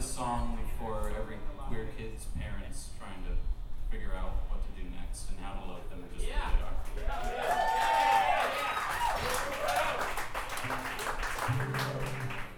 this song for every queer kid's parents trying to figure out what to do next.